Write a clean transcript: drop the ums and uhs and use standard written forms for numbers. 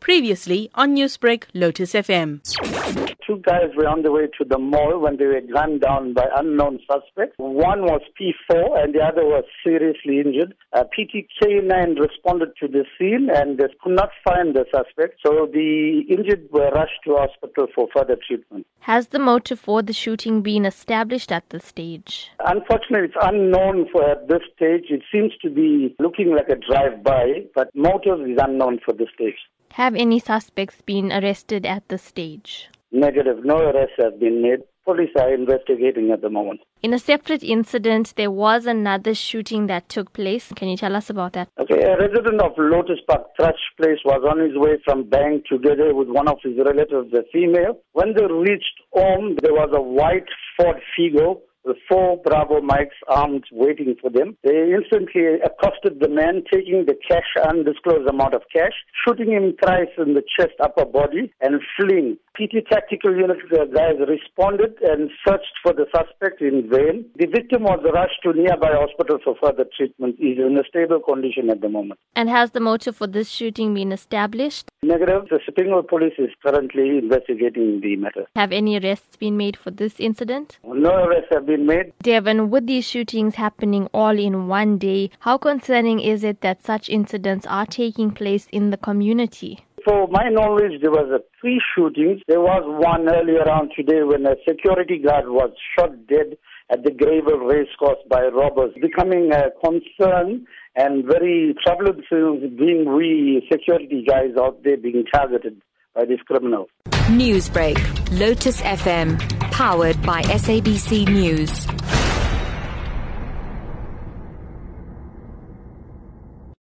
Previously on Newsbreak, Lotus FM. Two guys were on the way to the mall when they were gunned down by unknown suspects. One was P4 and the other was seriously injured. PT K9 responded to the scene and they could not find the suspect, so the injured were rushed to hospital for further treatment. Has the motive for the shooting been established at this stage? Unfortunately, it's unknown at this stage. It seems to be looking like a drive-by, but motive is unknown for this stage. Have any suspects been arrested at this stage? Negative. No arrests have been made. Police are investigating at the moment. In a separate incident, there was another shooting that took place. Can you tell us about that? Okay, a resident of Lotus Park Thrush Place was on his way from bank together with one of his relatives, a female. When they reached home, there was a white Ford Figo with four Bravo mics armed waiting for them. They instantly accosted the man, taking the cash, undisclosed amount of cash, shooting him thrice in the chest, upper body, and fleeing. PT Tactical unit guys responded and searched for the suspect in vain. The victim was rushed to nearby hospital for further treatment. He's in a stable condition at the moment. And has the motive for this shooting been established? Negative. The Isipingo police is currently investigating the matter. Have any arrests been made for this incident? No arrests have been made. Devon, with these shootings happening all in one day, how concerning is it that such incidents are taking place in the community? For my knowledge, there was three shootings. There was one earlier on today when a security guard was shot dead at the Greyville Racecourse by robbers. Becoming a concern and very troublesome, being we security guys out there being targeted by these criminals. Newsbreak, Lotus FM, powered by SABC News.